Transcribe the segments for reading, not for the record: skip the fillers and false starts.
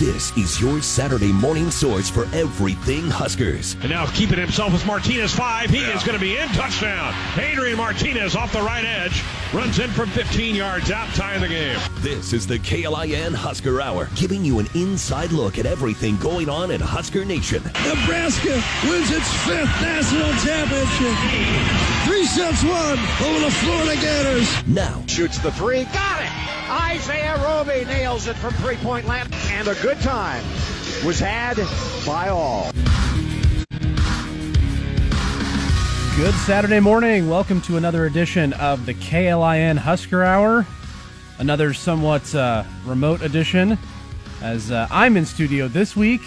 This is your Saturday morning source for everything Huskers. And now keeping himself with Martinez 5. He is going to be in. Touchdown. Adrian Martinez off the right edge. Runs in from 15 yards out, tying the game. This is the KLIN Husker Hour, giving you an inside look at everything going on in Husker Nation. Nebraska wins its 5th national championship. 3-1 over the Florida Gators. Now shoots the 3. Got it. Isaiah Robey nails it from three-point land. And a good time was had by all. Good Saturday morning. Welcome to another edition of the KLIN Husker Hour. Another somewhat remote edition, as I'm in studio this week.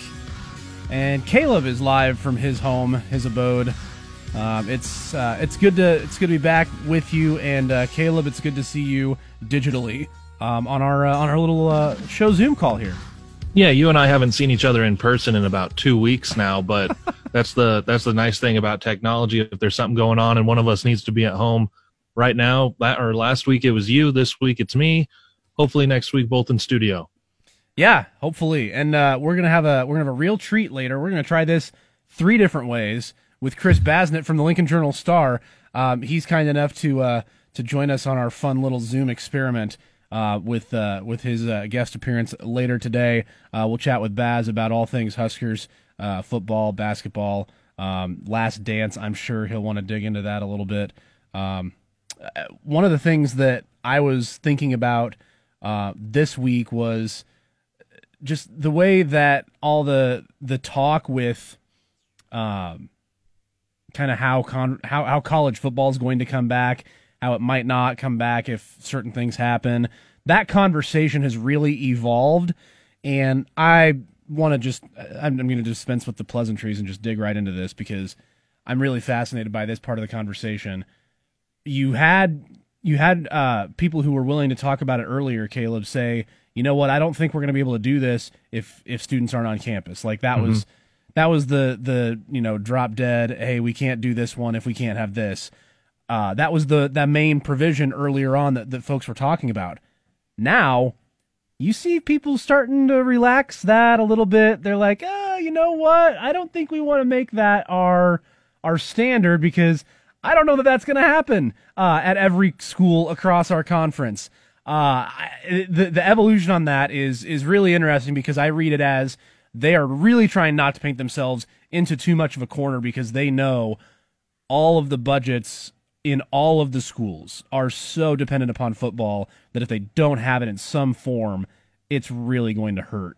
And Caleb is live from his home, his abode. It's good to be back with you. And Caleb, it's good to see you digitally. On our little show Zoom call here. Yeah, you and I haven't seen each other in person in about 2 weeks now, but that's the nice thing about technology. If there's something going on and one of us needs to be at home right now, or last week it was you, this week it's me. Hopefully next week both in studio. Yeah, hopefully. And we're gonna have a real treat later. We're gonna try this 3 different ways with Chris Basnett from the Lincoln Journal Star. He's kind enough to join us on our fun little Zoom experiment. With his guest appearance later today, we'll chat with Baz about all things Huskers, football, basketball, last dance. I'm sure he'll want to dig into that a little bit. One of the things that I was thinking about this week was just the way that all the talk with kind of how college football is going to come back, how it might not come back if certain things happen. That conversation has really evolved, and I'm going to dispense with the pleasantries and just dig right into this because I'm really fascinated by this part of the conversation. You had people who were willing to talk about it earlier, Caleb, say, you know what, I don't think we're going to be able to do this if students aren't on campus. Like that was the drop dead. Hey, we can't do this one if we can't have this. That was the main provision earlier on that folks were talking about. Now, you see people starting to relax that a little bit. They're like, oh, you know what? I don't think we want to make that our standard because I don't know that that's going to happen at every school across our conference. The evolution on that is really interesting because I read it as they are really trying not to paint themselves into too much of a corner because they know all of the budgets in all of the schools are so dependent upon football that if they don't have it in some form, it's really going to hurt.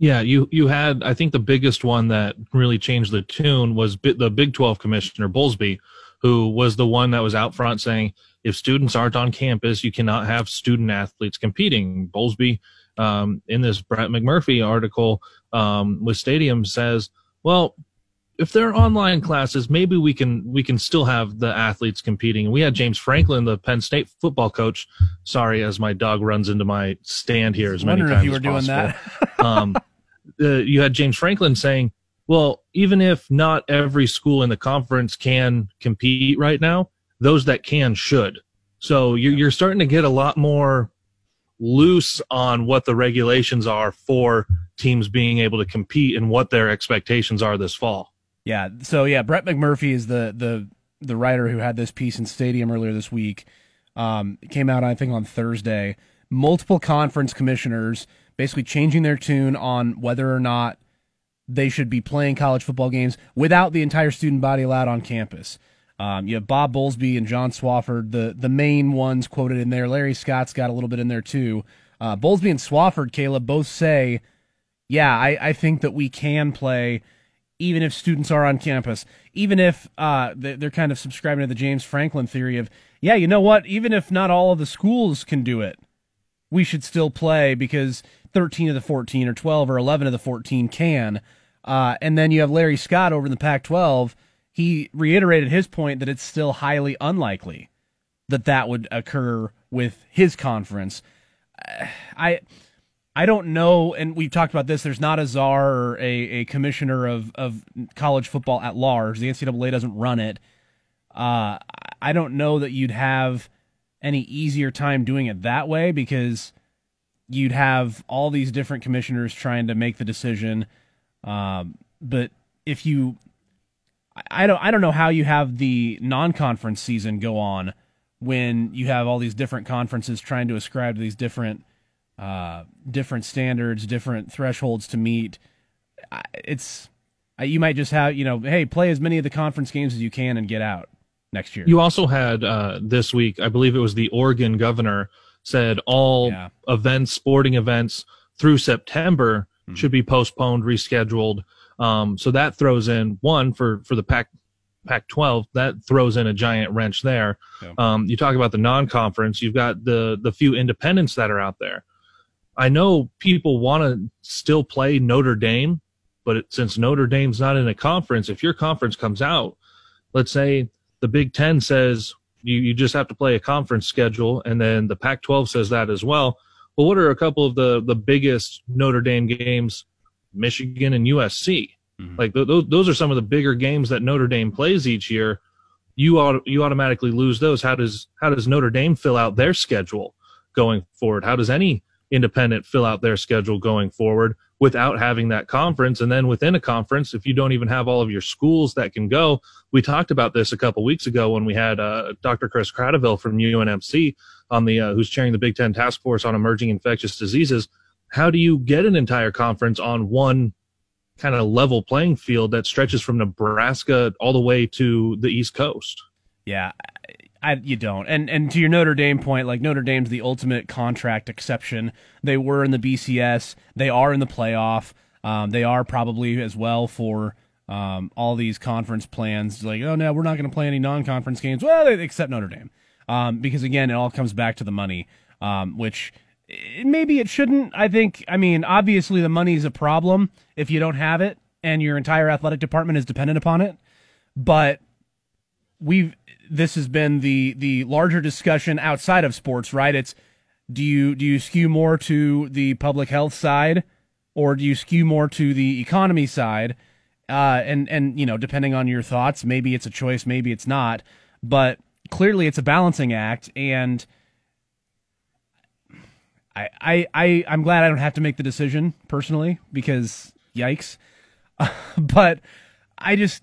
Yeah, you had, I think the biggest one that really changed the tune was the Big 12 commissioner, Bowlsby, who was the one that was out front saying, if students aren't on campus, you cannot have student athletes competing. Bowlsby, in this Brett McMurphy article with Stadium, says, well, if they're online classes, maybe we can still have the athletes competing. And we had James Franklin, the Penn State football coach. Sorry, as my dog runs into my stand here as many times as possible. I was wondering if you were doing that. You had James Franklin saying, well, even if not every school in the conference can compete right now, those that can should. So you're starting to get a lot more loose on what the regulations are for teams being able to compete and what their expectations are this fall. Yeah, so yeah, Brett McMurphy is the writer who had this piece in Stadium earlier this week. It came out, I think, on Thursday. Multiple conference commissioners basically changing their tune on whether or not they should be playing college football games without the entire student body allowed on campus. You have Bob Bowlsby and John Swofford, the main ones quoted in there. Larry Scott's got a little bit in there, too. Bowlsby and Swofford, Caleb, both say, yeah, I think that we can play even if students are on campus, even if they're kind of subscribing to the James Franklin theory of, yeah, you know what, even if not all of the schools can do it, we should still play because 13 of the 14 or 12 or 11 of the 14 can. And then you have Larry Scott over in the Pac-12. He reiterated his point that it's still highly unlikely that would occur with his conference. I don't know, and we've talked about this, there's not a czar or a commissioner of college football at large. The NCAA doesn't run it. I don't know that you'd have any easier time doing it that way because you'd have all these different commissioners trying to make the decision. But if you, I don't know how you have the non-conference season go on when you have all these different conferences trying to ascribe to these different, different standards, different thresholds to meet. It's, you might just have, you know, hey, play as many of the conference games as you can and get out next year. You also had this week, I believe it was the Oregon governor said all events, sporting events through September should be postponed, rescheduled. So that throws in one for the Pac-12, that throws in a giant wrench there. Yeah. You talk about the non-conference, you've got the few independents that are out there. I know people want to still play Notre Dame, but since Notre Dame's not in a conference, if your conference comes out, let's say the Big Ten says you just have to play a conference schedule, and then the Pac-12 says that as well. Well, what are a couple of the biggest Notre Dame games? Michigan and USC. Mm-hmm. Like those are some of the bigger games that Notre Dame plays each year. You automatically lose those. How does Notre Dame fill out their schedule going forward? How does any independent fill out their schedule going forward without having that conference? And then within a conference, if you don't even have all of your schools that can go, we talked about this a couple weeks ago when we had Dr. Chris Cradaville from UNMC on the who's chairing the Big Ten Task Force on Emerging Infectious Diseases. How do you get an entire conference on one kind of level playing field that stretches from Nebraska all the way to the East Coast? Yeah, you don't. And to your Notre Dame point, like Notre Dame's the ultimate contract exception. They were in the BCS. They are in the playoff. They are probably as well for all these conference plans. Like, oh, no, we're not going to play any non-conference games. Well, except Notre Dame. Because, again, it all comes back to the money, which – maybe it shouldn't. I mean, obviously the money is a problem if you don't have it and your entire athletic department is dependent upon it. But this has been the larger discussion outside of sports, right? It's do you skew more to the public health side or do you skew more to the economy side? And you know, depending on your thoughts, maybe it's a choice, maybe it's not. But clearly it's a balancing act, and I'm glad I don't have to make the decision personally, because yikes. But I just,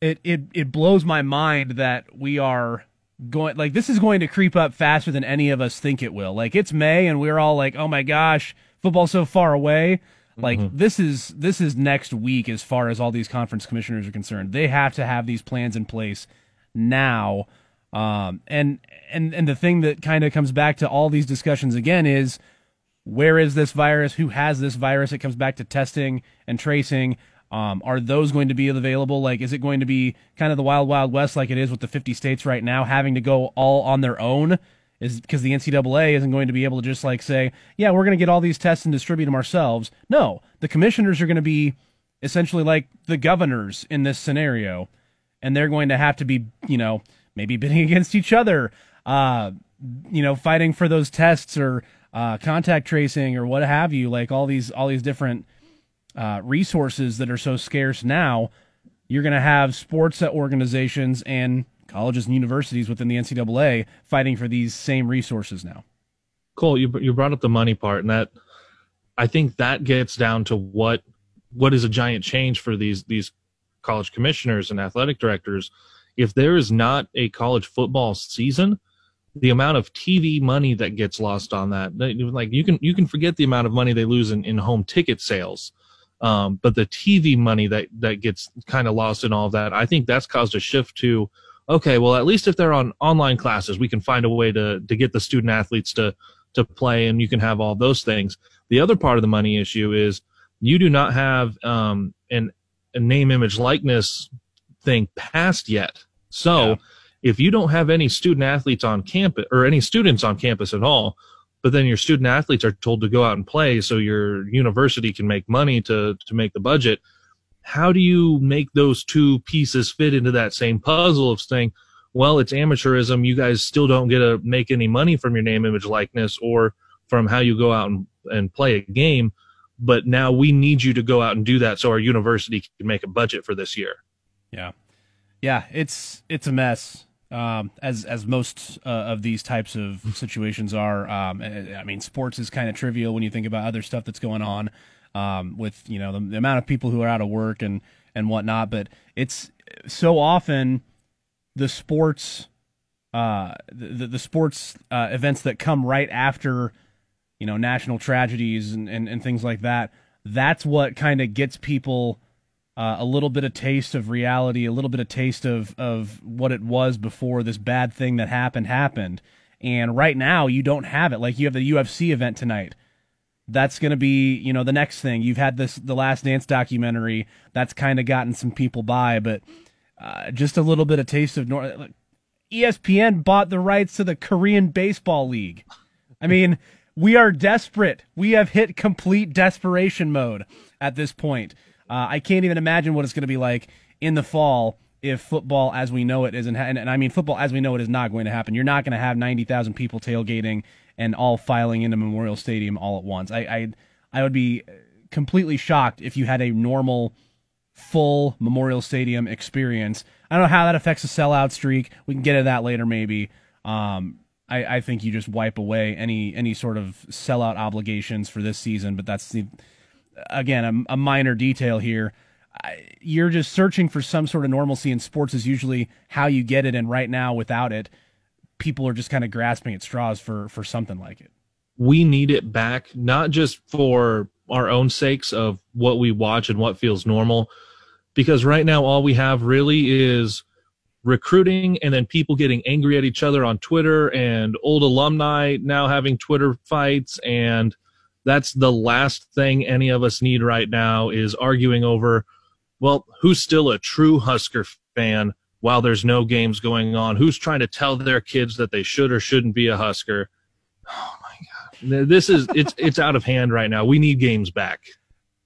it blows my mind that we are going, like, this is going to creep up faster than any of us think it will. Like, it's May and we're all like, oh my gosh, football's so far away. Mm-hmm. Like this is next week as far as all these conference commissioners are concerned. They have to have these plans in place now. And the thing that kind of comes back to all these discussions again is, where is this virus? Who has this virus? It comes back to testing and tracing. Are those going to be available? Like, is it going to be kind of the wild, wild west like it is with the 50 states right now having to go all on their own? Is because the NCAA isn't going to be able to just like say, yeah, we're going to get all these tests and distribute them ourselves. No, the commissioners are going to be essentially like the governors in this scenario, and they're going to have to be, you know, maybe bidding against each other, you know, fighting for those tests or contact tracing or what have you. Like all these different resources that are so scarce now, you're going to have sports organizations and colleges and universities within the NCAA fighting for these same resources now. Cole, you brought up the money part, and that I think that gets down to what is a giant change for these college commissioners and athletic directors. If there is not a college football season, the amount of TV money that gets lost on that, like you can forget the amount of money they lose in home ticket sales. But the TV money that gets kind of lost in all of that, I think that's caused a shift to, okay, well, at least if they're on online classes, we can find a way to get the student athletes to play, and you can have all those things. The other part of the money issue is you do not have a name, image, likeness thing passed yet. So if you don't have any student athletes on campus or any students on campus at all, but then your student athletes are told to go out and play so your university can make money to make the budget, how do you make those two pieces fit into that same puzzle of saying, well, it's amateurism. You guys still don't get to make any money from your name, image, likeness, or from how you go out and play a game. But now we need you to go out and do that so our university can make a budget for this year. Yeah. It's a mess. as most of these types of situations are. I mean, sports is kind of trivial when you think about other stuff that's going on with, you know, the amount of people who are out of work and whatnot. But it's so often the sports events that come right after, you know, national tragedies and things like that. That's what kind of gets people a little bit of taste of reality, a little bit of taste of what it was before this bad thing that happened. And right now you don't have it. Like, you have the UFC event tonight. That's going to be, you know, the next thing. You've had this, the Last Dance documentary that's kind of gotten some people by, but just a little bit of taste of ESPN bought the rights to the Korean Baseball League. I mean, we are desperate. We have hit complete desperation mode at this point. I can't even imagine what it's going to be like in the fall if football as we know it isn't. And I mean, football as we know it is not going to happen. You're not going to have 90,000 people tailgating and all filing into Memorial Stadium all at once. I would be completely shocked if you had a normal, full Memorial Stadium experience. I don't know how that affects the sellout streak. We can get into that later, maybe. I think you just wipe away any sort of sellout obligations for this season, but that's the. Again, a minor detail here. You're just searching for some sort of normalcy, and sports is usually how you get it. And right now, without it, people are just kind of grasping at straws for something like it. We need it back, not just for our own sakes of what we watch and what feels normal, because right now all we have really is recruiting and then people getting angry at each other on Twitter and old alumni now having Twitter fights, and that's the last thing any of us need right now is arguing over, well, who's still a true Husker fan while there's no games going on? Who's trying to tell their kids that they should or shouldn't be a Husker? Oh, my God. This is it's out of hand right now. We need games back.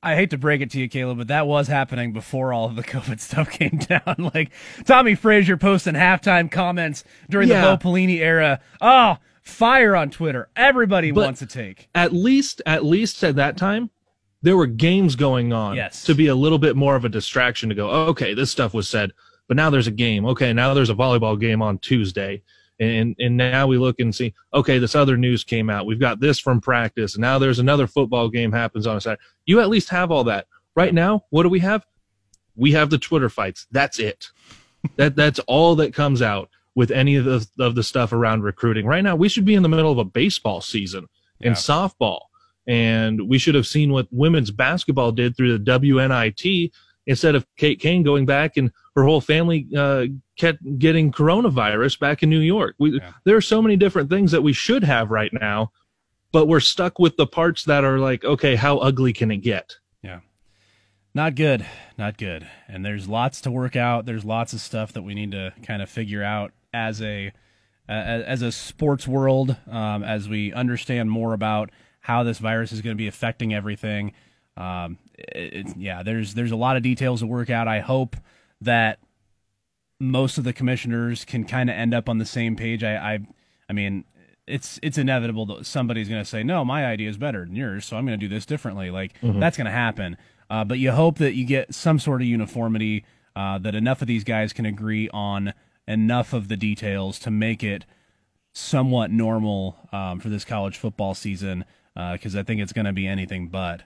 I hate to break it to you, Caleb, but that was happening before all of the COVID stuff came down. Like, Tommy Frazier posting halftime comments during the Bo Pelini era. Oh, fire on Twitter. Everybody wants a take. At least at that time, there were games going on to be a little bit more of a distraction to go, oh, okay, this stuff was said, but now there's a game. Okay, now there's a volleyball game on Tuesday. And now we look and see, okay, this other news came out. We've got this from practice. And now there's another football game happens on a Saturday. You at least have all that. Right now, what do we have? We have the Twitter fights. That's it. That's all that comes out with any of the stuff around recruiting. Right now, we should be in the middle of a baseball season and softball. And we should have seen what women's basketball did through the WNIT instead of Kate Kane going back and her whole family kept getting coronavirus back in New York. There are so many different things that we should have right now, but we're stuck with the parts that are like, okay, how ugly can it get? Yeah. Not good. And there's lots to work out. There's lots of stuff that we need to kind of figure out as a sports world, as we understand more about how this virus is going to be affecting everything. There's a lot of details to work out. I hope that most of the commissioners can kind of end up on the same page. I mean, it's inevitable that somebody's going to say, no, my idea is better than yours, so I'm going to do this differently. Like, that's going to happen. But you hope that you get some sort of uniformity, that enough of these guys can agree on enough of the details to make it somewhat normal for this college football season, because I think it's going to be anything but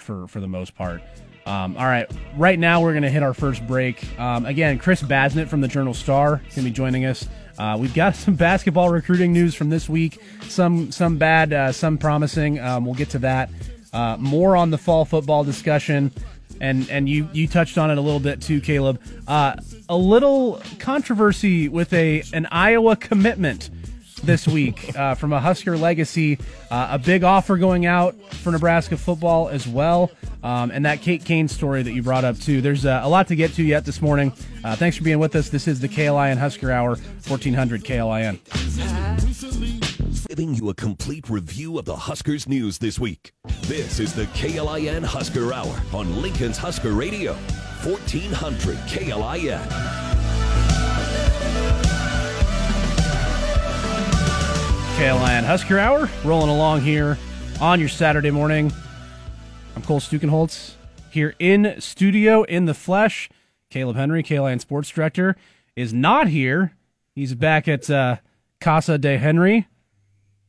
for the most part. All right, right now we're going to hit our first break. Again, Chris Basnett from the Journal Star is going to be joining us. We've got some basketball recruiting news from this week, some bad, some promising. We'll get to that. More on the fall football discussion, and you touched on it a little bit too, Caleb. A little controversy with an Iowa commitment this week from a Husker legacy. A big offer going out for Nebraska football as well, and that Kate Kane story that you brought up too. There's a lot to get to yet this morning. Thanks for being with us. This is the KLIN Husker Hour, 1400 KLIN. Giving you a complete review of the Huskers news this week. This is the KLIN Husker Hour on Lincoln's Husker Radio, 1400 KLIN. KLIN Husker Hour, rolling along here on your Saturday morning. I'm Cole Stukenholtz, here in studio, in the flesh. Caleb Henry, KLIN Sports Director, is not here. He's back at Casa de Henry.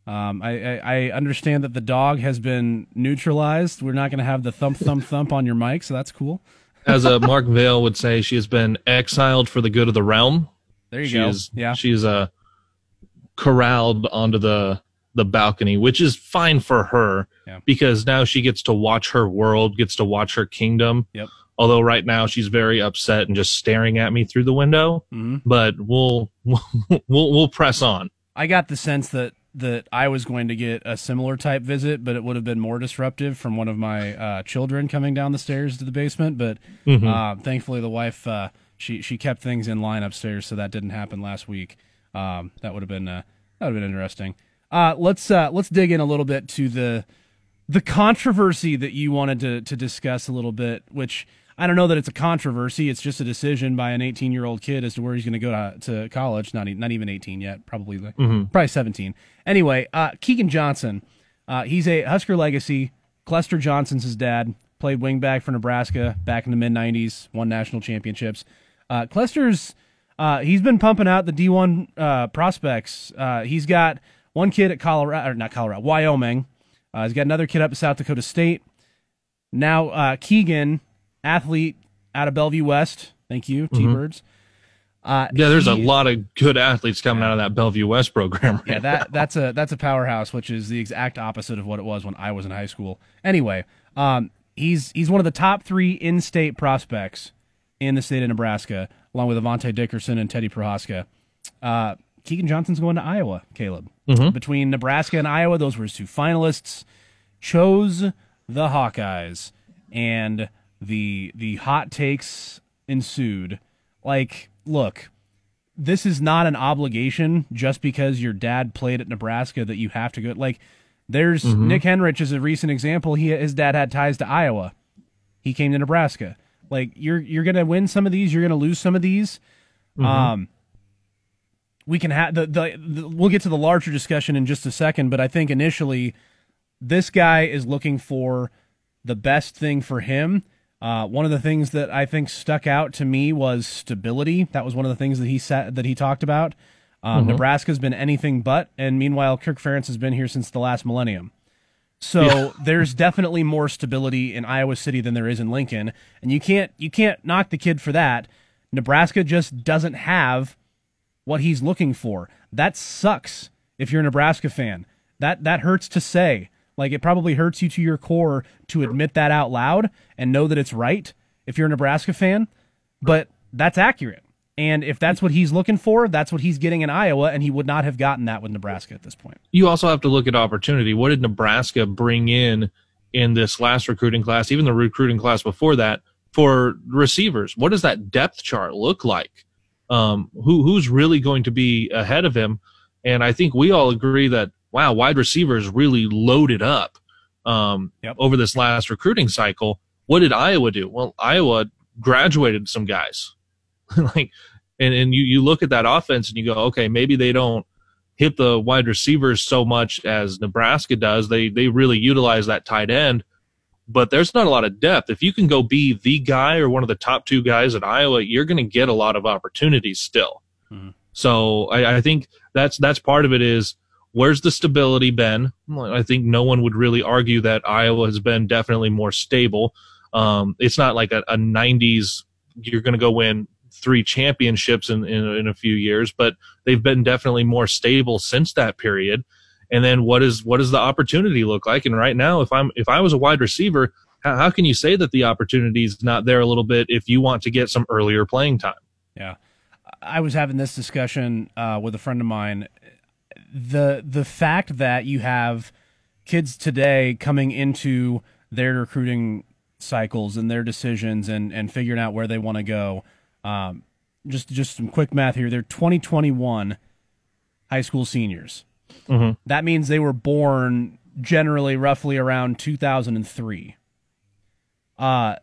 I understand that the dog has been neutralized. We're not going to have the thump, thump, thump on your mic, so that's cool. As Mark Vail would say, she has been exiled for the good of the realm. There you go. Yeah. She's corralled onto the balcony, which is fine for her because now she gets to watch her world, gets to watch her kingdom. Yep. Although right now she's very upset and just staring at me through the window, but we'll press on. I got the sense that I was going to get a similar type visit, but it would have been more disruptive from one of my children coming down the stairs to the basement. But thankfully the wife, she kept things in line upstairs, so that didn't happen last week. That would have been interesting. Let's dig in a little bit to the controversy that you wanted to discuss a little bit, which I don't know that it's a controversy. It's just a decision by an 18-year-old kid as to where he's going to go to college. Not even 18 yet, probably 17. Anyway, Keegan Johnson, he's a Husker legacy. Clester Johnson's his dad, played wingback for Nebraska back in the mid-'90s, won national championships. Clester's he's been pumping out the D1 prospects. He's got one kid at Wyoming. He's got another kid up at South Dakota State. Now Keegan, athlete out of Bellevue West. Thank you, T-Birds. There's a lot of good athletes coming out of that Bellevue West program. Right that's a powerhouse, which is the exact opposite of what it was when I was in high school. Anyway, he's one of the top three in-state prospects in the state of Nebraska, along with Avante Dickerson and Teddy Prohaska. Keegan Johnson's going to Iowa, Caleb. Mm-hmm. Between Nebraska and Iowa, those were his two finalists. Chose the Hawkeyes, and the hot takes ensued. Like, look, this is not an obligation just because your dad played at Nebraska that you have to go. Like, there's Nick Henrich is a recent example. His dad had ties to Iowa. He came to Nebraska. Like, you're gonna win some of these, you're gonna lose some of these. Mm-hmm. We can have we'll get to the larger discussion in just a second, but I think initially this guy is looking for the best thing for him. One of the things that I think stuck out to me was stability. That was one of the things that he talked about. Nebraska's been anything but, and meanwhile Kirk Ferentz has been here since the last millennium. So there's definitely more stability in Iowa City than there is in Lincoln, and you can't knock the kid for that. Nebraska just doesn't have what he's looking for. That sucks if you're a Nebraska fan. That hurts to say. Like, it probably hurts you to your core to admit that out loud and know that it's right if you're a Nebraska fan, but that's accurate. And if that's what he's looking for, that's what he's getting in Iowa, and he would not have gotten that with Nebraska at this point. You also have to look at opportunity. What did Nebraska bring in this last recruiting class, even the recruiting class before that, for receivers? What does that depth chart look like? Who's really going to be ahead of him? And I think we all agree that, wow, wide receivers really loaded up over this last recruiting cycle. What did Iowa do? Well, Iowa graduated some guys. and you look at that offense and you go, okay, maybe they don't hit the wide receivers so much as Nebraska does. They really utilize that tight end, but there's not a lot of depth. If you can go be the guy or one of the top two guys at Iowa, you're going to get a lot of opportunities still. Mm-hmm. So I think that's part of it is, where's the stability been? I think no one would really argue that Iowa has been definitely more stable. It's not like a 90s, you're going to go win 3 championships in a few years, but they've been definitely more stable since that period. And then what does the opportunity look like? And right now, if I was a wide receiver, how can you say that the opportunity is not there a little bit if you want to get some earlier playing time? Yeah. I was having this discussion with a friend of mine. The fact that you have kids today coming into their recruiting cycles and their decisions and figuring out where they want to go. Just some quick math here. They're 2021 high school seniors. Mm-hmm. That means they were born generally roughly around 2003. I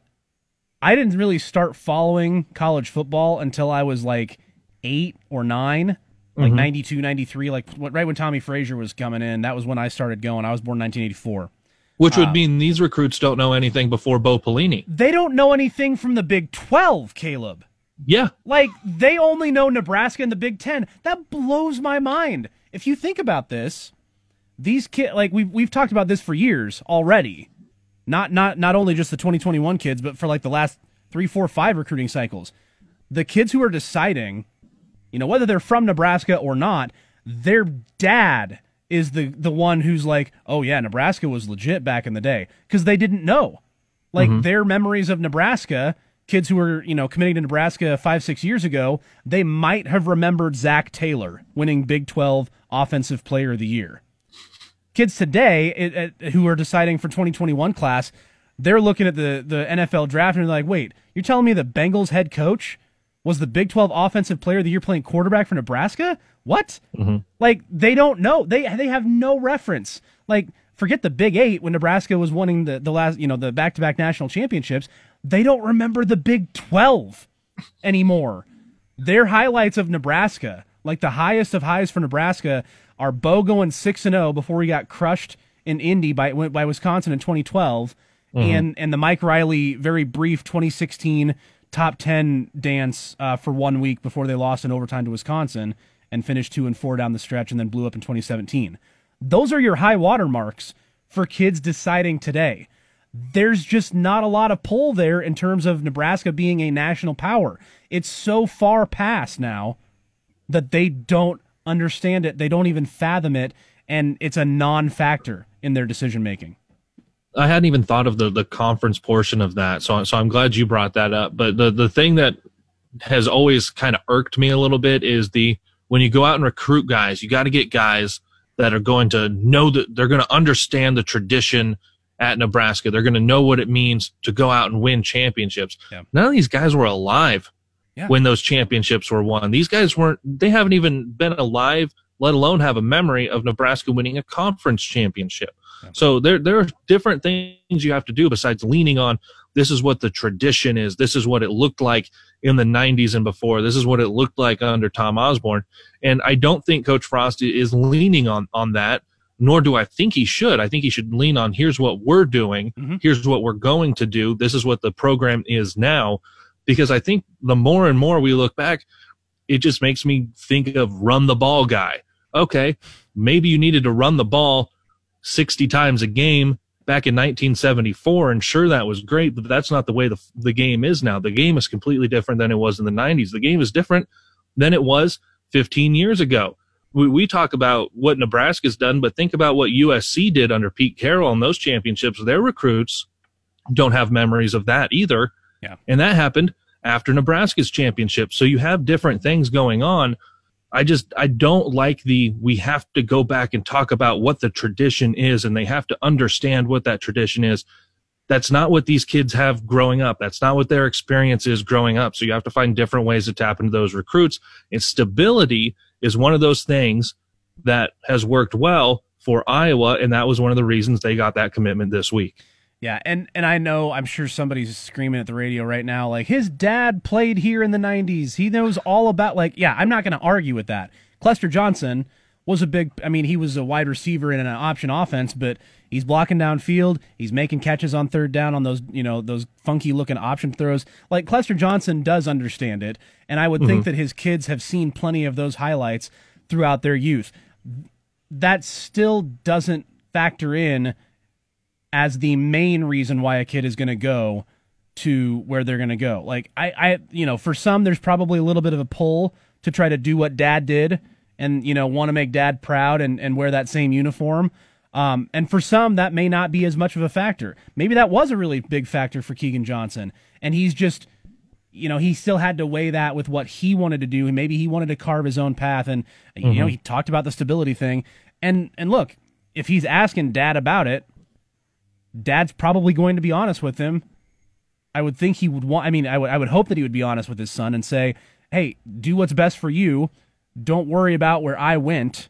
didn't really start following college football until I was like 8 or 9, like 92, 93, like right when Tommy Frazier was coming in. That was when I started going. I was born in 1984. Which would mean these recruits don't know anything before Bo Pelini. They don't know anything from the Big 12, Caleb. Yeah. Like, they only know Nebraska and the Big Ten. That blows my mind. If you think about this, these kids, like, we've talked about this for years already. Not only just the 2021 kids, but for, like, the last 3, 4, 5 recruiting cycles. The kids who are deciding, you know, whether they're from Nebraska or not, their dad is the one who's like, oh, yeah, Nebraska was legit back in the day, because they didn't know. Like, their memories of Nebraska, kids who were, you know, committing to Nebraska 5, 6 years ago, they might have remembered Zach Taylor winning Big 12 Offensive Player of the Year. Kids today who are deciding for 2021 class, they're looking at the NFL draft and they're like, wait, you're telling me the Bengals head coach was the Big 12 Offensive Player of the Year playing quarterback for Nebraska? What? Mm-hmm. Like, they don't know. They have no reference. Like, forget the Big Eight when Nebraska was winning the last, you know, the back-to-back national championships. They don't remember the Big 12 anymore. Their highlights of Nebraska, like the highest of highs for Nebraska, are Bo going 6-0 before he got crushed in Indy by Wisconsin in 2012, and the Mike Riley very brief 2016 top 10 dance for 1 week before they lost in overtime to Wisconsin and finished 2-4 down the stretch and then blew up in 2017. Those are your high water marks for kids deciding today. There's just not a lot of pull there in terms of Nebraska being a national power. It's so far past now that they don't understand it. They don't even fathom it, and it's a non-factor in their decision-making. I hadn't even thought of the conference portion of that, so I'm glad you brought that up. But the thing that has always kind of irked me a little bit is when you go out and recruit guys, you got to get guys that are going to know that they're going to understand the tradition at Nebraska. They're going to know what it means to go out and win championships. Yeah. None of these guys were alive when those championships were won. These guys they haven't even been alive, let alone have a memory of Nebraska winning a conference championship. Yeah. So there are different things you have to do besides leaning on this is what the tradition is. This is what it looked like in the 90s and before. This is what it looked like under Tom Osborne. And I don't think Coach Frost is leaning on that. Nor do I think he should. I think he should lean on here's what we're doing. Mm-hmm. Here's what we're going to do. This is what the program is now. Because I think the more and more we look back, it just makes me think of run the ball guy. Okay, maybe you needed to run the ball 60 times a game back in 1974, and sure, that was great, but that's not the way the game is now. The game is completely different than it was in the 90s. The game is different than it was 15 years ago. We talk about what Nebraska's done, but think about what USC did under Pete Carroll in those championships. Their recruits don't have memories of that either. Yeah. And that happened after Nebraska's championship. So you have different things going on. I don't like we have to go back and talk about what the tradition is, and they have to understand what that tradition is. That's not what these kids have growing up. That's not what their experience is growing up. So you have to find different ways to tap into those recruits. And stability is one of those things that has worked well for Iowa, and that was one of the reasons they got that commitment this week. Yeah, and I know, I'm sure somebody's screaming at the radio right now, like, his dad played here in the 90s. He knows all about, like, yeah, I'm not going to argue with that. Clester Johnson was he was a wide receiver in an option offense, but he's blocking downfield. He's making catches on third down on those, you know, those funky-looking option throws. Like, Clester Johnson does understand it, and I would think that his kids have seen plenty of those highlights throughout their youth. That still doesn't factor in as the main reason why a kid is going to go to where they're going to go. Like, I, you know, for some, there's probably a little bit of a pull to try to do what dad did, and, you know, want to make dad proud and wear that same uniform. And for some, that may not be as much of a factor. Maybe that was a really big factor for Keegan Johnson, and he's just, you know, he still had to weigh that with what he wanted to do, and maybe he wanted to carve his own path, and, you know, he talked about the stability thing. And look, if he's asking dad about it, dad's probably going to be honest with him. I would think he would want, I would hope that he would be honest with his son and say, hey, do what's best for you. Don't worry about where I went.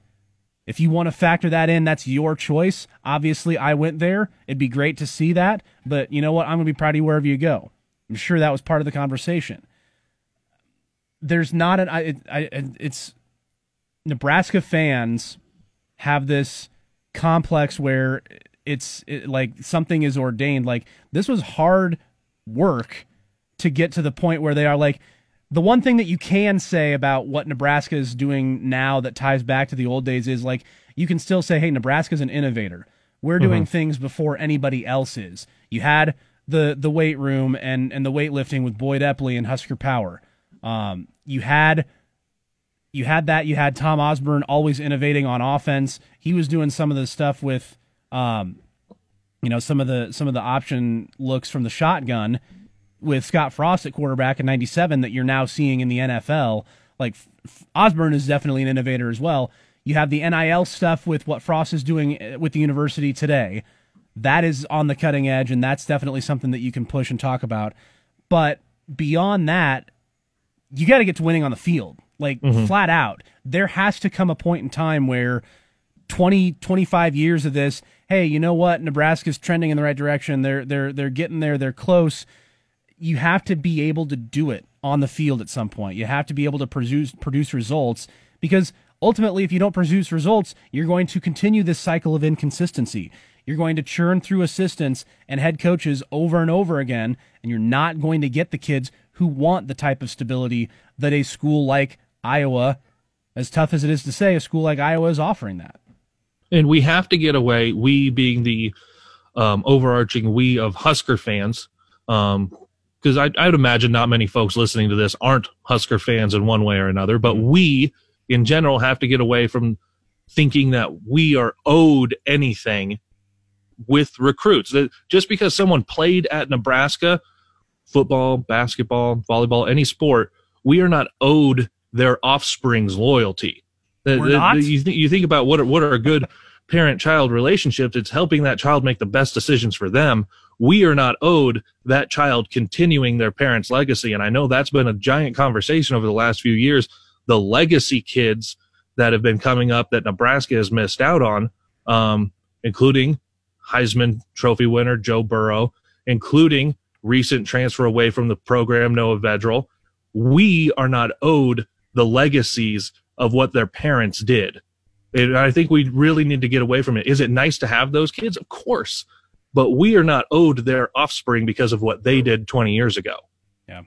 If you want to factor that in, that's your choice. Obviously, I went there. It'd be great to see that. But you know what? I'm going to be proud of you wherever you go. I'm sure that was part of the conversation. There's not an... It's Nebraska fans have this complex where it's like something is ordained. Like, this was hard work to get to the point where they are like, the one thing that you can say about what Nebraska is doing now that ties back to the old days is, like, you can still say, hey, Nebraska's an innovator. We're doing things before anybody else is. You had the weight room and the weightlifting with Boyd Epley and Husker Power. You had that. You had Tom Osborne always innovating on offense. He was doing some of the stuff with, some of the option looks from the shotgun with Scott Frost at quarterback in '97 that you're now seeing in the NFL. Like, Osborne is definitely an innovator as well. You have the NIL stuff with what Frost is doing with the university today. That is on the cutting edge, and that's definitely something that you can push and talk about. But beyond that, you got to get to winning on the field, like flat out. There has to come a point in time where 20, 25 years of this, hey, you know what? Nebraska's trending in the right direction. They're getting there. They're close. You have to be able to do it on the field at some point. You have to be able to produce results, because ultimately, if you don't produce results, you're going to continue this cycle of inconsistency. You're going to churn through assistants and head coaches over and over again, and you're not going to get the kids who want the type of stability that a school like Iowa, as tough as it is to say, a school like Iowa is offering that. And we have to get away, we being the overarching we of Husker fans, because I would imagine not many folks listening to this aren't Husker fans in one way or another, but we, in general, have to get away from thinking that we are owed anything with recruits. Just because someone played at Nebraska, football, basketball, volleyball, any sport, we are not owed their offspring's loyalty. You think about what are good parent-child relationships. It's helping that child make the best decisions for them. We are not owed that child continuing their parents' legacy, and I know that's been a giant conversation over the last few years. The legacy kids that have been coming up that Nebraska has missed out on, including Heisman Trophy winner Joe Burrow, including recent transfer away from the program Noah Vedral. We are not owed the legacies of what their parents did. And I think we really need to get away from it. Is it nice to have those kids? Of course. But we are not owed their offspring because of what they did 20 years ago. Yeah.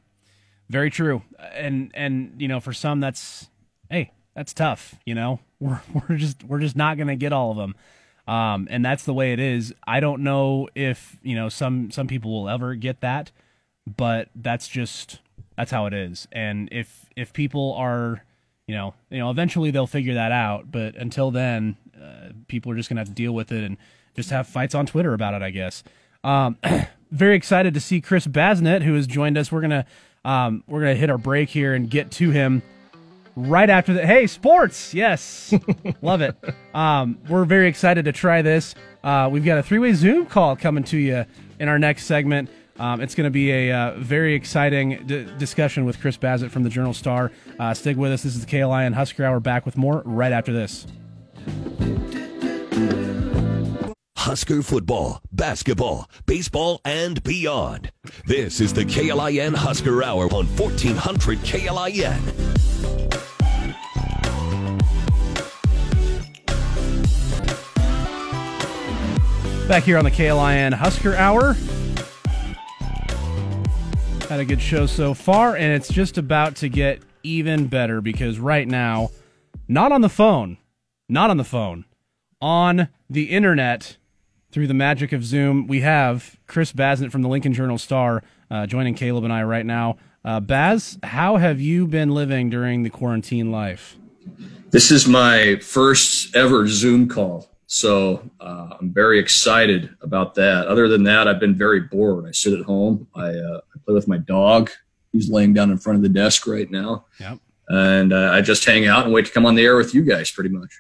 Very true. And you know, for some that's tough, you know. We're just not going to get all of them. And that's the way it is. I don't know if, you know, some people will ever get that, but that's how it is. And if people are, you know, eventually they'll figure that out, but until then, people are just going to have to deal with it and just have fights on Twitter about it, I guess. Very excited to see Chris Basnett, who has joined us. We're going to hit our break here and get to him right after that. Hey, sports! Yes! Love it. We're very excited to try this. We've got a three-way Zoom call coming to you in our next segment. It's going to be a very exciting discussion with Chris Basnett from the Journal Star. Stick with us. This is the KLIN Husker Hour. Back with more right after this. Husker football, basketball, baseball, and beyond. This is the KLIN Husker Hour on 1400 KLIN. Back here on the KLIN Husker Hour. Had a good show so far, and it's just about to get even better, because right now, not on the phone, on the internet, through the magic of Zoom, we have Chris Basnett from the Lincoln Journal Star joining Caleb and I right now. Baz, how have you been living during the quarantine life? This is my first ever Zoom call, so I'm very excited about that. Other than that, I've been very bored. I sit at home. I play with my dog. He's laying down in front of the desk right now. Yep. And I just hang out and wait to come on the air with you guys pretty much.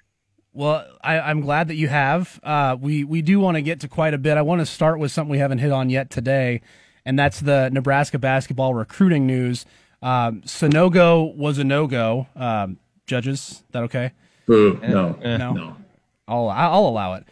Well, I'm glad that you have. We do want to get to quite a bit. I want to start with something we haven't hit on yet today, and that's the Nebraska basketball recruiting news. Sanogo was a no-go. Judges, that okay? Boo, no. I'll allow it.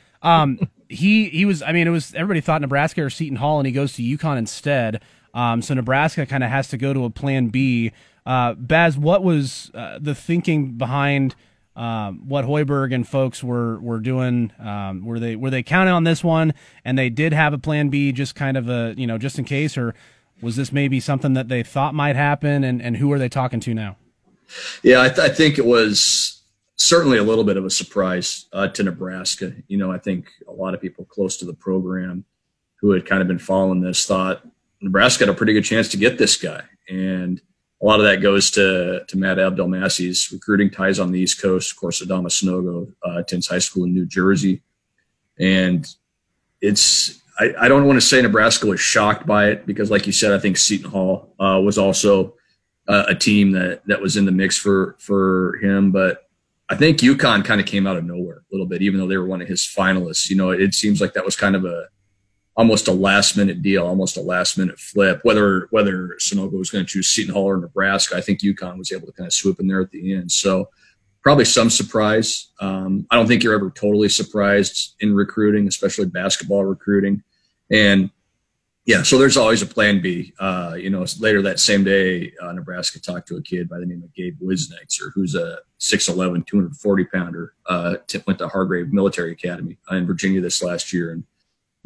He was. I mean, it was everybody thought Nebraska or Seton Hall, and he goes to UConn instead. So Nebraska kind of has to go to a plan B. Baz, what was the thinking behind what Hoiberg and folks were doing? Were they counting on this one, and they did have a plan B, just kind of a, just in case, or Was this maybe something that they thought might happen, and who are they talking to now? Yeah, I think it was certainly a little bit of a surprise to Nebraska. You know, I think a lot of people close to the program who had kind of been following this thought Nebraska had a pretty good chance to get this guy. And a lot of that goes to Matt Abdelmassey's recruiting ties on the East Coast. Of course, Adama Sanogo attends high school in New Jersey. And it's – I don't want to say Nebraska was shocked by it because, like you said, I think Seton Hall was also a team that was in the mix for him. But I think UConn kind of came out of nowhere a little bit, even though they were one of his finalists. You know, it seems like that was kind of almost a last-minute deal, almost a last-minute flip. Whether Sanogo was going to choose Seton Hall or Nebraska, I think UConn was able to kind of swoop in there at the end. So probably some surprise. I don't think you're ever totally surprised in recruiting, especially basketball recruiting. And, yeah, so there's always a plan B. You know, later that same day, Nebraska talked to a kid by the name of Gabe Wisnitzer, who's a 6'11", 240-pounder, went to Hargrave Military Academy in Virginia this last year, and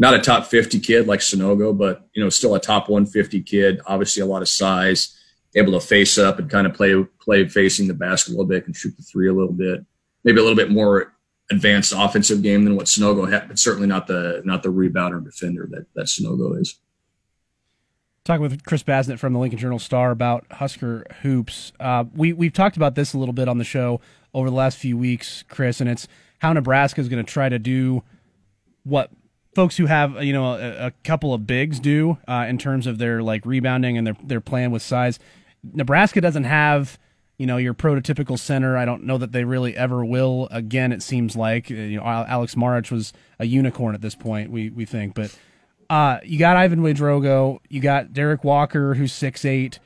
not a top 50 kid like Sanogo, but, you know, still a top 150 kid, obviously a lot of size, able to face up and kind of play facing the basket a little bit and shoot the three a little bit, maybe a little bit more advanced offensive game than what Sanogo had, but certainly not the rebounder defender that Sanogo is. Talking with Chris Basnett from the Lincoln Journal Star about Husker hoops. We've talked about this a little bit on the show over the last few weeks, Chris, and it's how Nebraska is going to try to do what folks who have, you know, a couple of bigs do in terms of their like rebounding and their playing with size. Nebraska doesn't have, you know, your prototypical center. I don't know that they really ever will again. It seems like, you know, Alex Marich was a unicorn at this point, we think, but you got Ivan Widrogo, you got Derek Walker, who's 6'8".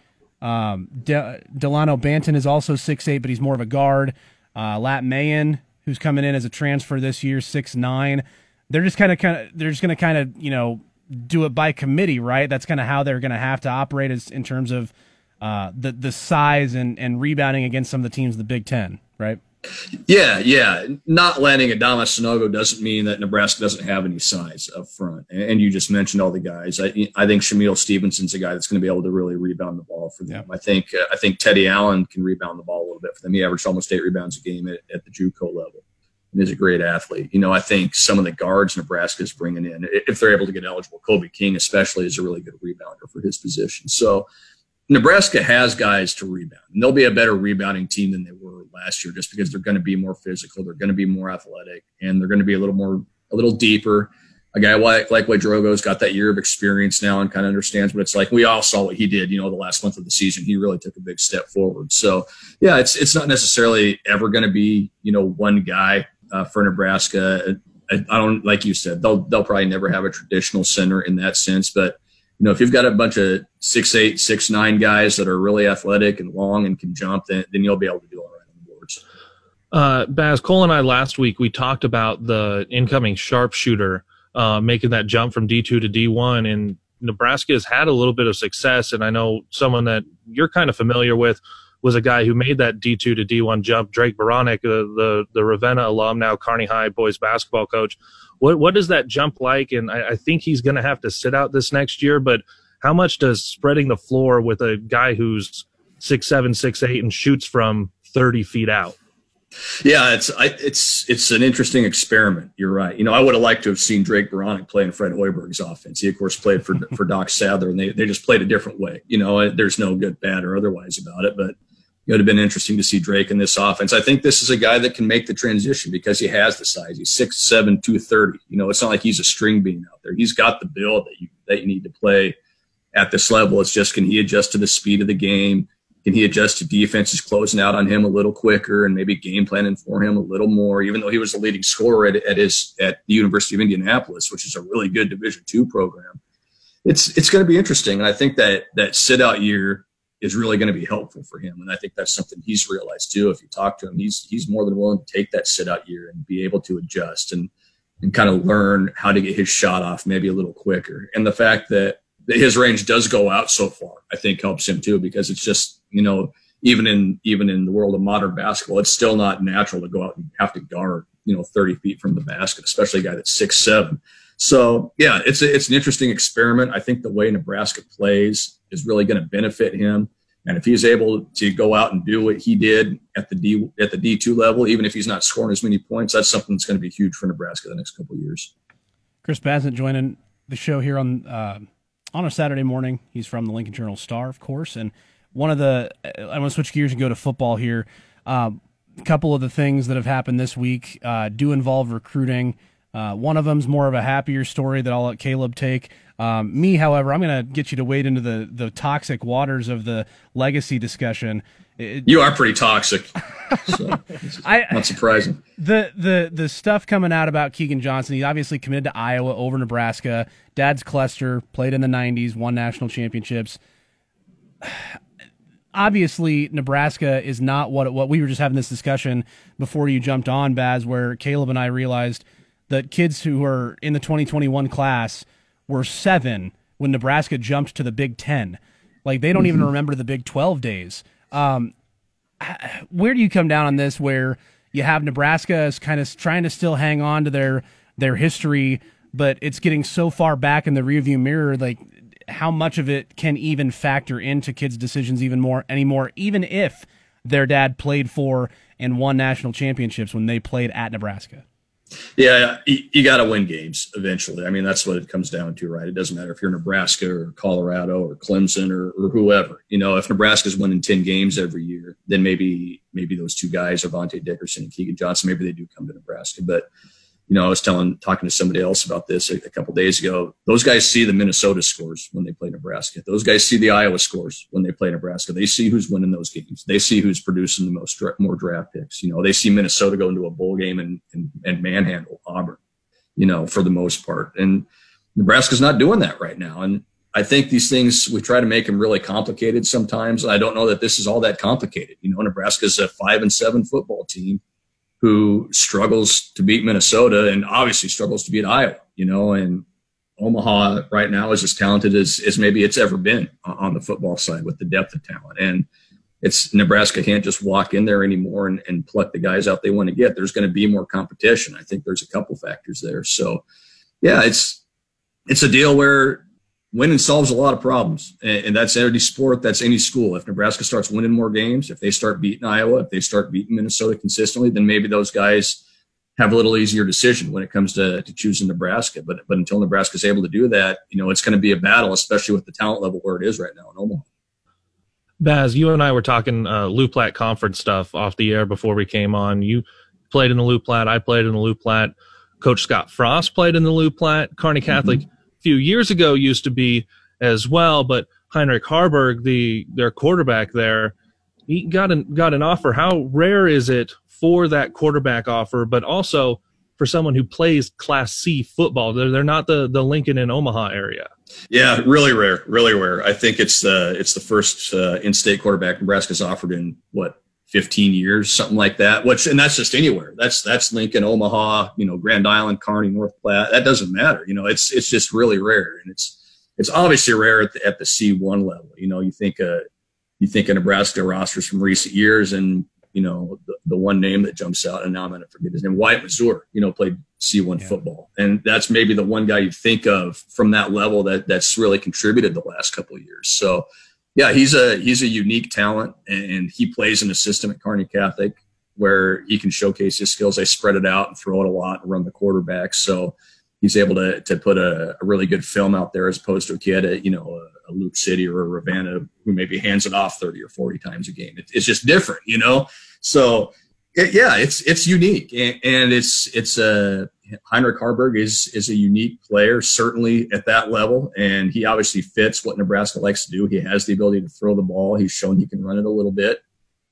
Delano Banton is also 6'8", but he's more of a guard. Lat Mayen, who's coming in as a transfer this year, 6'9". They're just kind of you know, do it by committee, right? That's kind of how they're going to have to operate is in terms of the size and rebounding against some of the teams of the Big Ten, right? Yeah. Not landing Adama Sanogo doesn't mean that Nebraska doesn't have any size up front. And you just mentioned all the guys. I think Shamil Stevenson's a guy that's going to be able to really rebound the ball for them. Yeah. I think Teddy Allen can rebound the ball a little bit for them. He averaged almost 8 rebounds a game at the JUCO level. Is a great athlete. You know, I think some of the guards Nebraska is bringing in, if they're able to get eligible, Kobe King especially is a really good rebounder for his position. So Nebraska has guys to rebound, and they'll be a better rebounding team than they were last year just because they're going to be more physical, they're going to be more athletic, and they're going to be a little deeper. A guy like Widrogo's got that year of experience now and kind of understands what it's like. We all saw what he did, you know, the last month of the season. He really took a big step forward. So, yeah, it's not necessarily ever going to be, you know, one guy. For Nebraska, I don't, like you said, they'll probably never have a traditional center in that sense. But, you know, if you've got a bunch of 6'8", 6'9" guys that are really athletic and long and can jump, then you'll be able to do all right on the boards. Baz, Cole and I last week, we talked about the incoming sharpshooter making that jump from D2 to D1, and Nebraska has had a little bit of success. And I know someone that you're kind of familiar with was a guy who made that D2 to D1 jump, Drake Baranek, the Ravenna alum, now Kearney High boys basketball coach. What is that jump like? And I think he's going to have to sit out this next year, but how much does spreading the floor with a guy who's 6'7", 6'8", and shoots from 30 feet out? Yeah, it's an interesting experiment. You're right. You know, I would have liked to have seen Drake Baranek play in Fred Hoiberg's offense. He, of course, played for Doc Sadler, and they just played a different way. You know, there's no good, bad, or otherwise about it, but it would have been interesting to see Drake in this offense. I think this is a guy that can make the transition because he has the size. He's 6'7", 230. You know, it's not like he's a string bean out there. He's got the build that you need to play at this level. It's just, can he adjust to the speed of the game? Can he adjust to defenses closing out on him a little quicker and maybe game planning for him a little more, even though he was the leading scorer at the University of Indianapolis, which is a really good Division II program. It's going to be interesting. And I think that sit-out year is really going to be helpful for him. And I think that's something he's realized too. If you talk to him, he's more than willing to take that sit out year and be able to adjust and kind of learn how to get his shot off maybe a little quicker. And the fact that his range does go out so far, I think helps him too, because it's just, you know, even in the world of modern basketball, it's still not natural to go out and have to guard you know, 30 feet from the basket, especially a guy that's 6'7". So, yeah, it's an interesting experiment. I think the way Nebraska plays is really going to benefit him. And if he's able to go out and do what he did at the D2 level, even if he's not scoring as many points, that's something that's going to be huge for Nebraska the next couple of years. Chris Basnett joining the show here on a Saturday morning. He's from the Lincoln Journal Star, of course. And one of the – I want to switch gears and go to football here. A couple of the things that have happened this week do involve recruiting. One of them's more of a happier story that I'll let Caleb take. Me, however, I'm going to get you to wade into the toxic waters of the legacy discussion. You are pretty toxic. So not surprising. The stuff coming out about Keegan Johnson, he's obviously committed to Iowa over Nebraska. Dad's Clester, played in the 90s, won national championships. Obviously, Nebraska is not what we were just having this discussion before you jumped on, Baz, where Caleb and I realized that kids who are in the 2021 class were 7 when Nebraska jumped to the Big Ten. Like, they don't even remember the Big 12 days. Where do you come down on this, where you have Nebraska is kind of trying to still hang on to their history, but it's getting so far back in the rearview mirror, like, how much of it can even factor into kids' decisions anymore, even if their dad played for and won national championships when they played at Nebraska? Yeah, you got to win games eventually. I mean, that's what it comes down to, right? It doesn't matter if you're Nebraska or Colorado or Clemson or whoever. You know, if Nebraska's winning 10 games every year, then maybe those two guys, Avante Dickerson and Keegan Johnson, maybe they do come to Nebraska. But, you know, I was talking to somebody else about this a couple days ago. Those guys see the Minnesota scores when they play Nebraska. Those guys see the Iowa scores when they play Nebraska. They see who's winning those games. They see who's producing the more draft picks. You know, they see Minnesota go into a bowl game and manhandle Auburn, you know, for the most part. And Nebraska's not doing that right now. And I think these things, we try to make them really complicated sometimes. I don't know that this is all that complicated. You know, Nebraska's a 5-7 football team who struggles to beat Minnesota and obviously struggles to beat Iowa, you know, and Omaha right now is as talented as maybe it's ever been on the football side with the depth of talent. And it's Nebraska can't just walk in there anymore and pluck the guys out they want to get. There's going to be more competition. I think there's a couple factors there. So, yeah, it's a deal where winning solves a lot of problems, and that's any sport, that's any school. If Nebraska starts winning more games, if they start beating Iowa, if they start beating Minnesota consistently, then maybe those guys have a little easier decision when it comes to choosing Nebraska. But until Nebraska's able to do that, you know, it's going to be a battle, especially with the talent level where it is right now in Omaha. Baz, you and I were talking Lou Platt conference stuff off the air before we came on. You played in the Lou Platt. I played in the Lou Platt. Coach Scott Frost played in the Lou Platt. Kearney Catholic few years ago used to be as well, but Heinrich Harburg, their quarterback there, he got an offer. How rare is it for that quarterback offer, but also for someone who plays Class C football? They're not the Lincoln and Omaha area. Yeah, really rare. I think it's the first in-state quarterback Nebraska's offered in 15 years, something like that, and that's just anywhere. That's Lincoln, Omaha, you know, Grand Island, Kearney, North Platte. That doesn't matter. You know, it's just really rare. And it's obviously rare at the C1 level. You know, you think of Nebraska rosters from recent years, and, you know, the one name that jumps out, and now I'm going to forget his name, Wyatt Mazur, you know, played C1 football. And that's maybe the one guy you think of from that level that's really contributed the last couple of years. So, yeah, he's a unique talent, and he plays in a system at Kearney Catholic where he can showcase his skills. They spread it out and throw it a lot and run the quarterback. So he's able to put a really good film out there as opposed to a kid at, you know, a Luke City or a Ravenna who maybe hands it off 30 or 40 times a game. It's just different, you know? So, it's unique. And Heinrich Harburg is a unique player, certainly at that level, and he obviously fits what Nebraska likes to do. He has the ability to throw the ball. He's shown he can run it a little bit,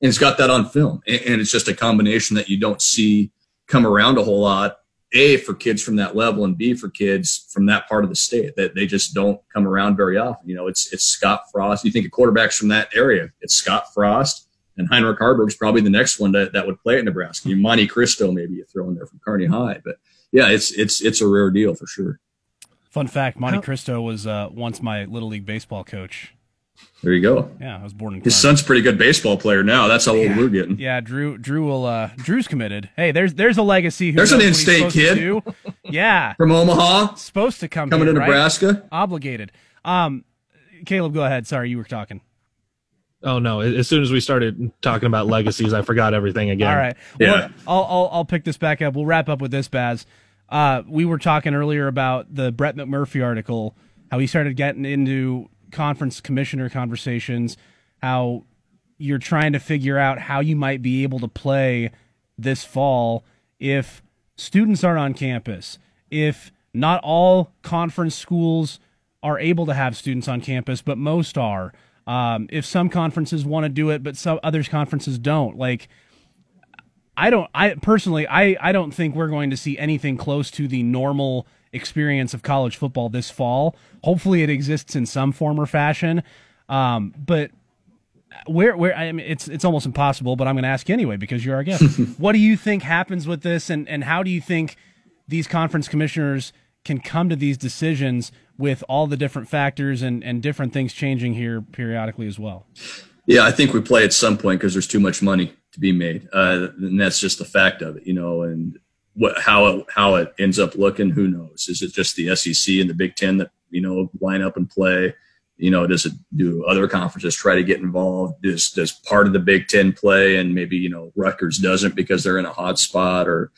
and he's got that on film. And it's just a combination that you don't see come around a whole lot, A, for kids from that level, and B, for kids from that part of the state, that they just don't come around very often. You know, it's Scott Frost. You think of quarterbacks from that area. It's Scott Frost, and Heinrich Harburg's probably the next one that would play at Nebraska. You Monte Cristo maybe you throw in there from Kearney High, but yeah, it's a rare deal for sure. Fun fact: Monte Cristo was once my Little League baseball coach. There you go. Yeah, I was born in Clemson. His son's a pretty good baseball player now. That's how old we're getting. Yeah, Drew's committed. Hey, there's a legacy. There's an in-state kid. Yeah. From Omaha. Supposed to come coming here, to right? Nebraska. Obligated. Caleb, go ahead. Sorry, you were talking. Oh, no. As soon as we started talking about legacies, I forgot everything again. All right. Yeah. Well, I'll pick this back up. We'll wrap up with this, Baz. We were talking earlier about the Brett McMurphy article, how he started getting into conference commissioner conversations, how you're trying to figure out how you might be able to play this fall if students aren't on campus, if not all conference schools are able to have students on campus, but most are. If some conferences want to do it, but some other conferences don't. Like, I personally don't think we're going to see anything close to the normal experience of college football this fall. Hopefully it exists in some form or fashion. But where I mean, it's almost impossible, but I'm going to ask you anyway, because you're our guest. What do you think happens with this? And how do you think these conference commissioners can come to these decisions with all the different factors and different things changing here periodically as well? Yeah, I think we play at some point because there's too much money to be made. And that's just the fact of it, you know, and how it ends up looking, who knows? Is it just the SEC and the Big Ten that, you know, line up and play? You know, do other conferences try to get involved? Does part of the Big Ten play and maybe, you know, Rutgers doesn't because they're in a hot spot? Or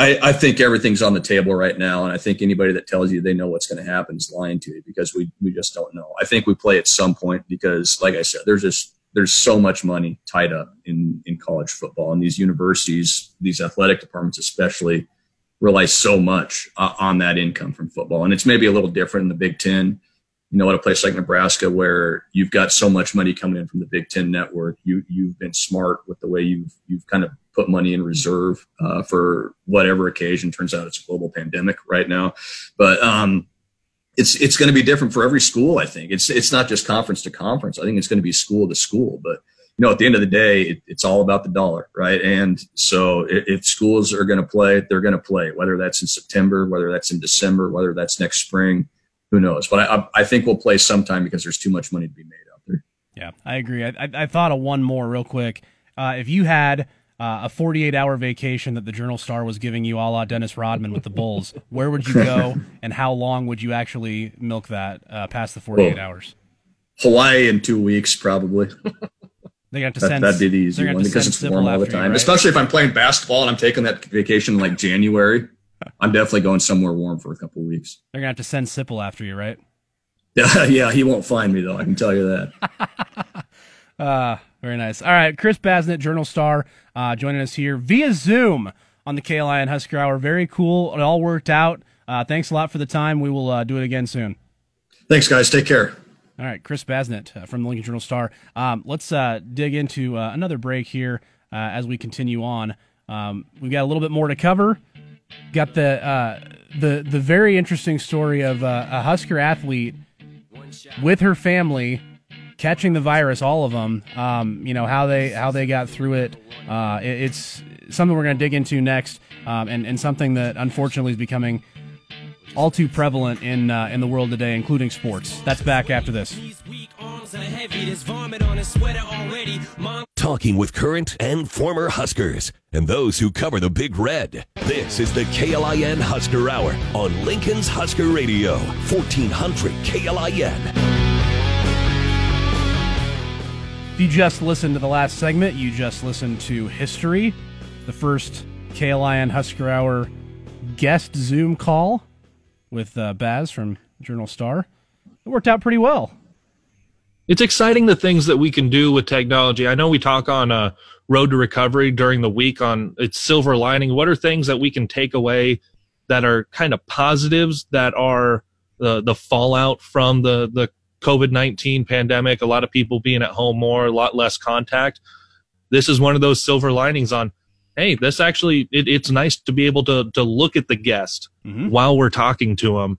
I think everything's on the table right now, and I think anybody that tells you they know what's going to happen is lying to you, because we just don't know. I think we play at some point because, like I said, there's so much money tied up in college football, and these universities, these athletic departments especially, rely so much on that income from football. And it's maybe a little different in the Big Ten. You know, at a place like Nebraska, where you've got so much money coming in from the Big Ten network, you've been smart with the way you've kind of put money in reserve for whatever occasion. Turns out it's a global pandemic right now, but it's going to be different for every school. I think it's not just conference to conference. I think it's going to be school to school. But you know, at the end of the day, it's all about the dollar, right? And so if schools are going to play, they're going to play, whether that's in September, whether that's in December, whether that's next spring. Who knows? But I think we'll play sometime because there's too much money to be made out there. Yeah, I agree. I thought of one more real quick. If you had a 48-hour vacation that the Journal Star was giving you a la Dennis Rodman with the Bulls, where would you go and how long would you actually milk that past the 48 hours? Hawaii in 2 weeks, probably. They got to send that'd be the easy one because it's warm all the time. You, right? Especially if I'm playing basketball and I'm taking that vacation in like January. I'm definitely going somewhere warm for a couple of weeks. They're going to have to send Sipple after you, right? Yeah, he won't find me, though. I can tell you that. Very nice. All right, Chris Basnett, Journal Star, joining us here via Zoom on the KLIN and Husker Hour. Very cool. It all worked out. Thanks a lot for the time. We will do it again soon. Thanks, guys. Take care. All right, Chris Basnett from the Lincoln Journal Star. Let's dig into another break here as we continue on. We've got a little bit more to cover. Got the very interesting story of a Husker athlete with her family catching the virus, all of them. You know, how they got through it. It's something we're going to dig into next, and something that unfortunately is becoming all too prevalent in the world today, including sports. That's back after this. Talking with current and former Huskers and those who cover the Big Red. This is the KLIN Husker Hour on Lincoln's Husker Radio, 1400 KLIN. If you just listened to the last segment, you just listened to history, the first KLIN Husker Hour guest Zoom call with Baz from Journal Star. It worked out pretty well. It's exciting the things that we can do with technology. I know we talk on Road to Recovery during the week on its silver lining. What are things that we can take away that are kind of positives that are the fallout from the COVID-19 pandemic? A lot of people being at home more, a lot less contact. This is one of those silver linings on, hey, this actually, it's nice to be able to look at the guest while we're talking to them,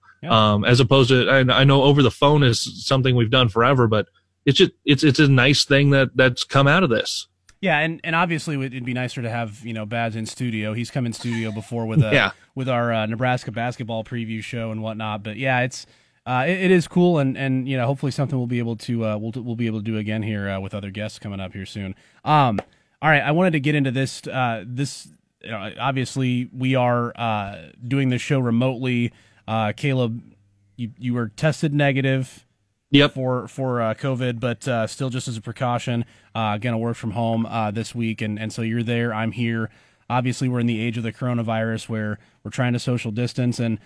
as opposed to, and I know over the phone is something we've done forever, but it's just it's a nice thing that's come out of this. Yeah, and obviously it'd be nicer to have, you know, Baz in studio. He's come in studio before with our Nebraska basketball preview show and whatnot. But yeah, it's It is cool, and you know, hopefully something we'll be able to we'll be able to do again here with other guests coming up here soon. All right, I wanted to get into this. You know, obviously, we are doing this show remotely. Caleb, you were tested negative. Yep. For COVID, but still just as a precaution, going to work from home this week, and so you're there, I'm here. Obviously, we're in the age of the coronavirus where we're trying to social distance, and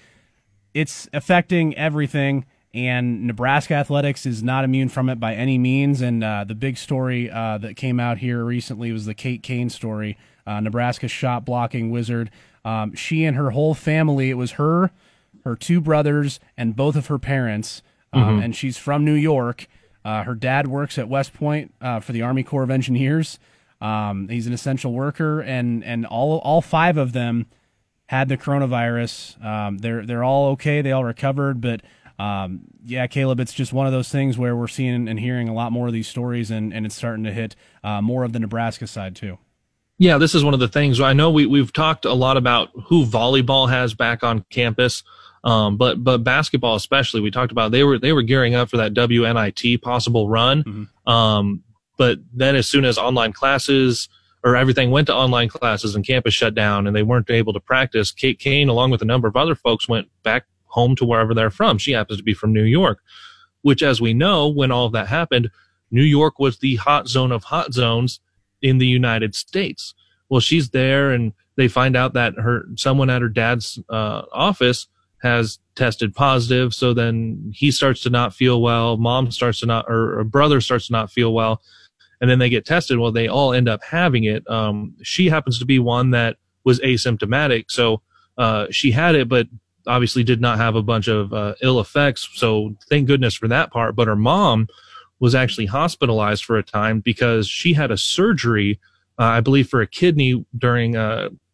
it's affecting everything, and Nebraska athletics is not immune from it by any means. And the big story that came out here recently was the Kate Kane story, Nebraska's shot-blocking wizard. She and her whole family, it was her two brothers, and both of her parents, and she's from New York. Her dad works at West Point for the Army Corps of Engineers. He's an essential worker, and all five of them had the coronavirus. They're all okay. They all recovered. But yeah, Caleb, it's just one of those things where we're seeing and hearing a lot more of these stories, and it's starting to hit more of the Nebraska side too. Yeah, this is one of the things. I know we've talked a lot about who volleyball has back on campus, but basketball especially. We talked about they were gearing up for that WNIT possible run, but then as soon as online classes or everything went to online classes and campus shut down and they weren't able to practice, Kate Kane, along with a number of other folks, went back home to wherever they're from. She happens to be from New York, which, as we know, when all of that happened, New York was the hot zone of hot zones in the United States. Well, she's there, and they find out that someone at her dad's office has tested positive. So then he starts to not feel well. Mom starts to not, or brother starts to not feel well. And then they get tested. Well, they all end up having it. She happens to be one that was asymptomatic. So she had it, but obviously did not have a bunch of ill effects. So thank goodness for that part. But her mom was actually hospitalized for a time because she had a surgery, I believe, for a kidney during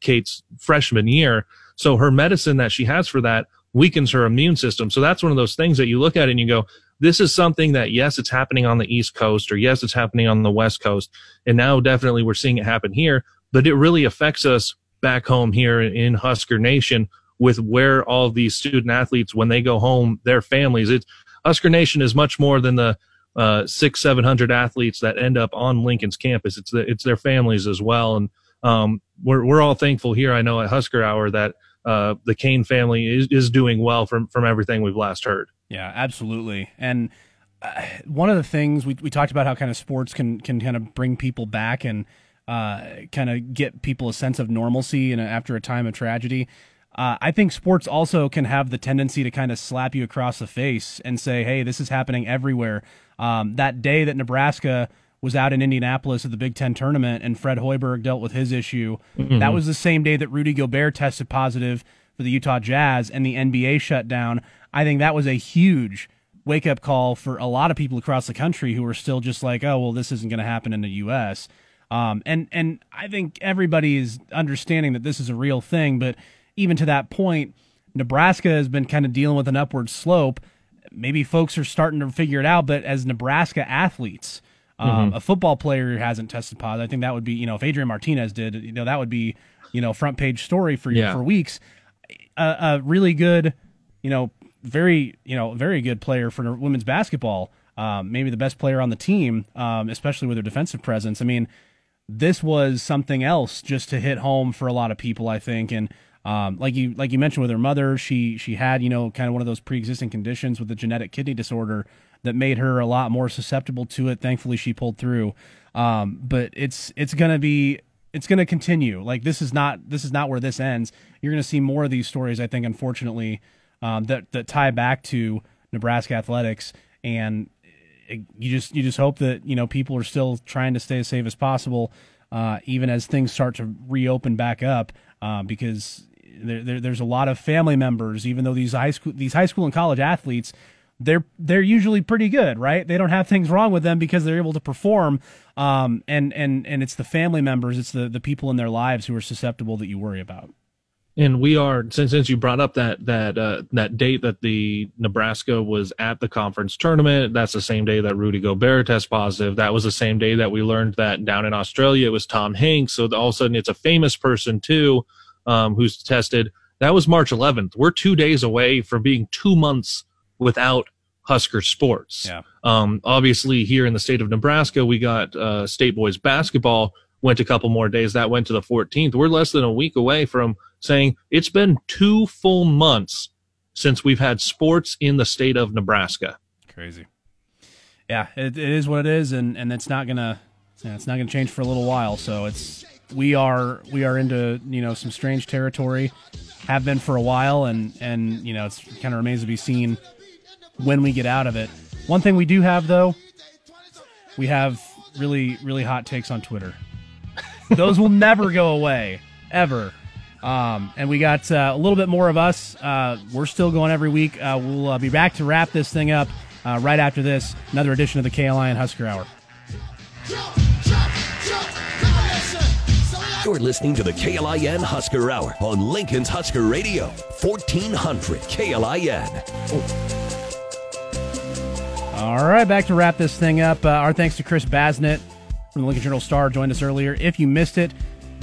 Kate's freshman year. So her medicine that she has for that weakens her immune system. So that's one of those things that you look at and you go, this is something that, yes, it's happening on the East Coast, or yes, it's happening on the West Coast. And now definitely we're seeing it happen here, but it really affects us back home here in Husker Nation with where all these student athletes, when they go home, their families. Husker Nation is much more than the 600-700 athletes that end up on Lincoln's campus. It's their families as well. And we're all thankful here, I know, at Husker Hour that the Kane family is doing well from everything we've last heard. Yeah, absolutely. And one of the things we talked about, how kind of sports can kind of bring people back and kind of get people a sense of normalcy and after a time of tragedy. I think sports also can have the tendency to kind of slap you across the face and say, hey, this is happening everywhere. That day that Nebraska was out in Indianapolis at the Big Ten tournament and Fred Hoiberg dealt with his issue, that was the same day that Rudy Gobert tested positive for the Utah Jazz and the NBA shut down. I think that was a huge wake-up call for a lot of people across the country who were still just like, oh, well, this isn't going to happen in the U.S. And I think everybody is understanding that this is a real thing, but even to that point, Nebraska has been kind of dealing with an upward slope. Maybe folks are starting to figure it out, but as Nebraska athletes, a football player who hasn't tested positive, I think that would be, you know, if Adrian Martinez did, you know, that would be, you know, front-page story for weeks. A really good, you know, very good player for women's basketball, maybe the best player on the team, especially with her defensive presence. I mean, this was something else just to hit home for a lot of people, I think. And like you mentioned with her mother, she had, you know, kind of one of those pre-existing conditions with a genetic kidney disorder that made her a lot more susceptible to it. Thankfully, she pulled through. But it's going to continue. Like, this is not where this ends. You're going to see more of these stories, I think, unfortunately, that tie back to Nebraska athletics, and you just hope that, you know, people are still trying to stay as safe as possible, even as things start to reopen back up, because there's a lot of family members. Even though these high school and college athletes, they're usually pretty good, right? They don't have things wrong with them because they're able to perform, and it's the family members, it's the people in their lives who are susceptible that you worry about. And we are, since you brought up that date that the Nebraska was at the conference tournament, that's the same day that Rudy Gobert tested positive. That was the same day that we learned that down in Australia it was Tom Hanks. So all of a sudden it's a famous person too, who's tested. That was March 11th. We're 2 days away from being 2 months without Husker sports. Yeah. Obviously, here in the state of Nebraska, we got State Boys basketball went a couple more days. That went to the 14th. We're less than a week away from saying it's been 2 full months since we've had sports in the state of Nebraska. Crazy. Yeah, it is what it is, and it's not gonna change for a little while. So we are into some strange territory, have been for a while, and it kind of remains to be seen when we get out of it. One thing we do have though, we have really, really hot takes on Twitter. Those will never go away, ever. And we got a little bit more of us. We're still going every week. We'll be back to wrap this thing up right after this. Another edition of the KLIN Husker Hour. You're listening to the KLIN Husker Hour on Lincoln's Husker Radio, 1400 KLIN. All right, back to wrap this thing up. Our thanks to Chris Basnett from the Lincoln Journal Star, joined us earlier. If you missed it,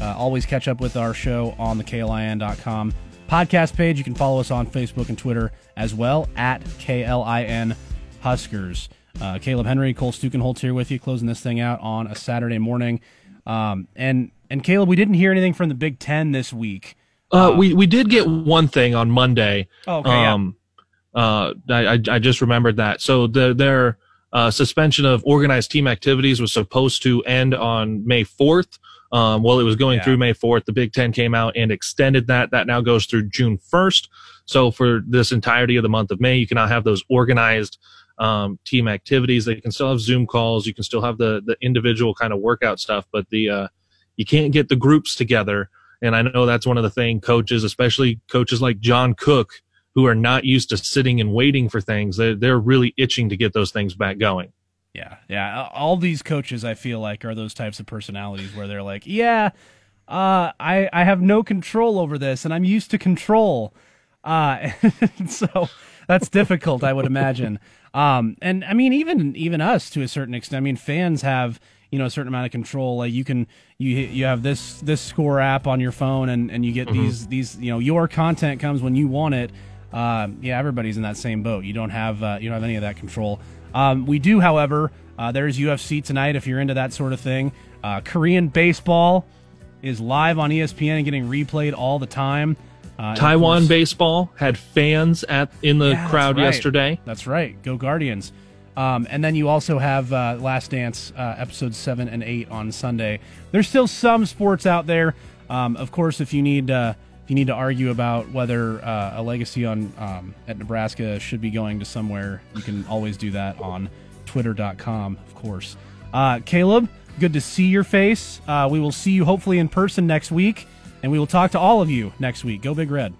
always catch up with our show on the KLIN.com podcast page. You can follow us on Facebook and Twitter as well, at KLIN Huskers. Caleb Henry, Cole Stukenholtz here with you, closing this thing out on a Saturday morning. And Caleb, we didn't hear anything from the Big Ten this week. We did get one thing on Monday. Oh, okay, yeah. I just remembered that. So their suspension of organized team activities was supposed to end on May 4th. Well, it was going through May 4th. The Big Ten came out and extended that. That now goes through June 1st. So for this entirety of the month of May, you cannot have those organized team activities. They can still have Zoom calls. You can still have the individual kind of workout stuff, but you can't get the groups together. And I know that's one of the things coaches, especially coaches like John Cook, who are not used to sitting and waiting for things, they're really itching to get those things back going. Yeah. All these coaches, I feel like, are those types of personalities where they're like, I have no control over this, and I'm used to control. So that's difficult, I would imagine. And I mean, even us to a certain extent. I mean, fans have a certain amount of control. Like you have this score app on your phone, and you get these your content comes when you want it. Everybody's in that same boat. You don't have any of that control. We do, however. There's UFC tonight if you're into that sort of thing. Korean baseball is live on ESPN and getting replayed all the time. Taiwan baseball had fans in the crowd yesterday. That's right. Go Guardians. And then you also have Last Dance episodes 7 and 8 on Sunday. There's still some sports out there. Of course, if you need. If you need to argue about whether a legacy on at Nebraska should be going to somewhere, you can always do that on twitter.com, of course. Caleb, good to see your face. We will see you hopefully in person next week, and we will talk to all of you next week. Go Big Red.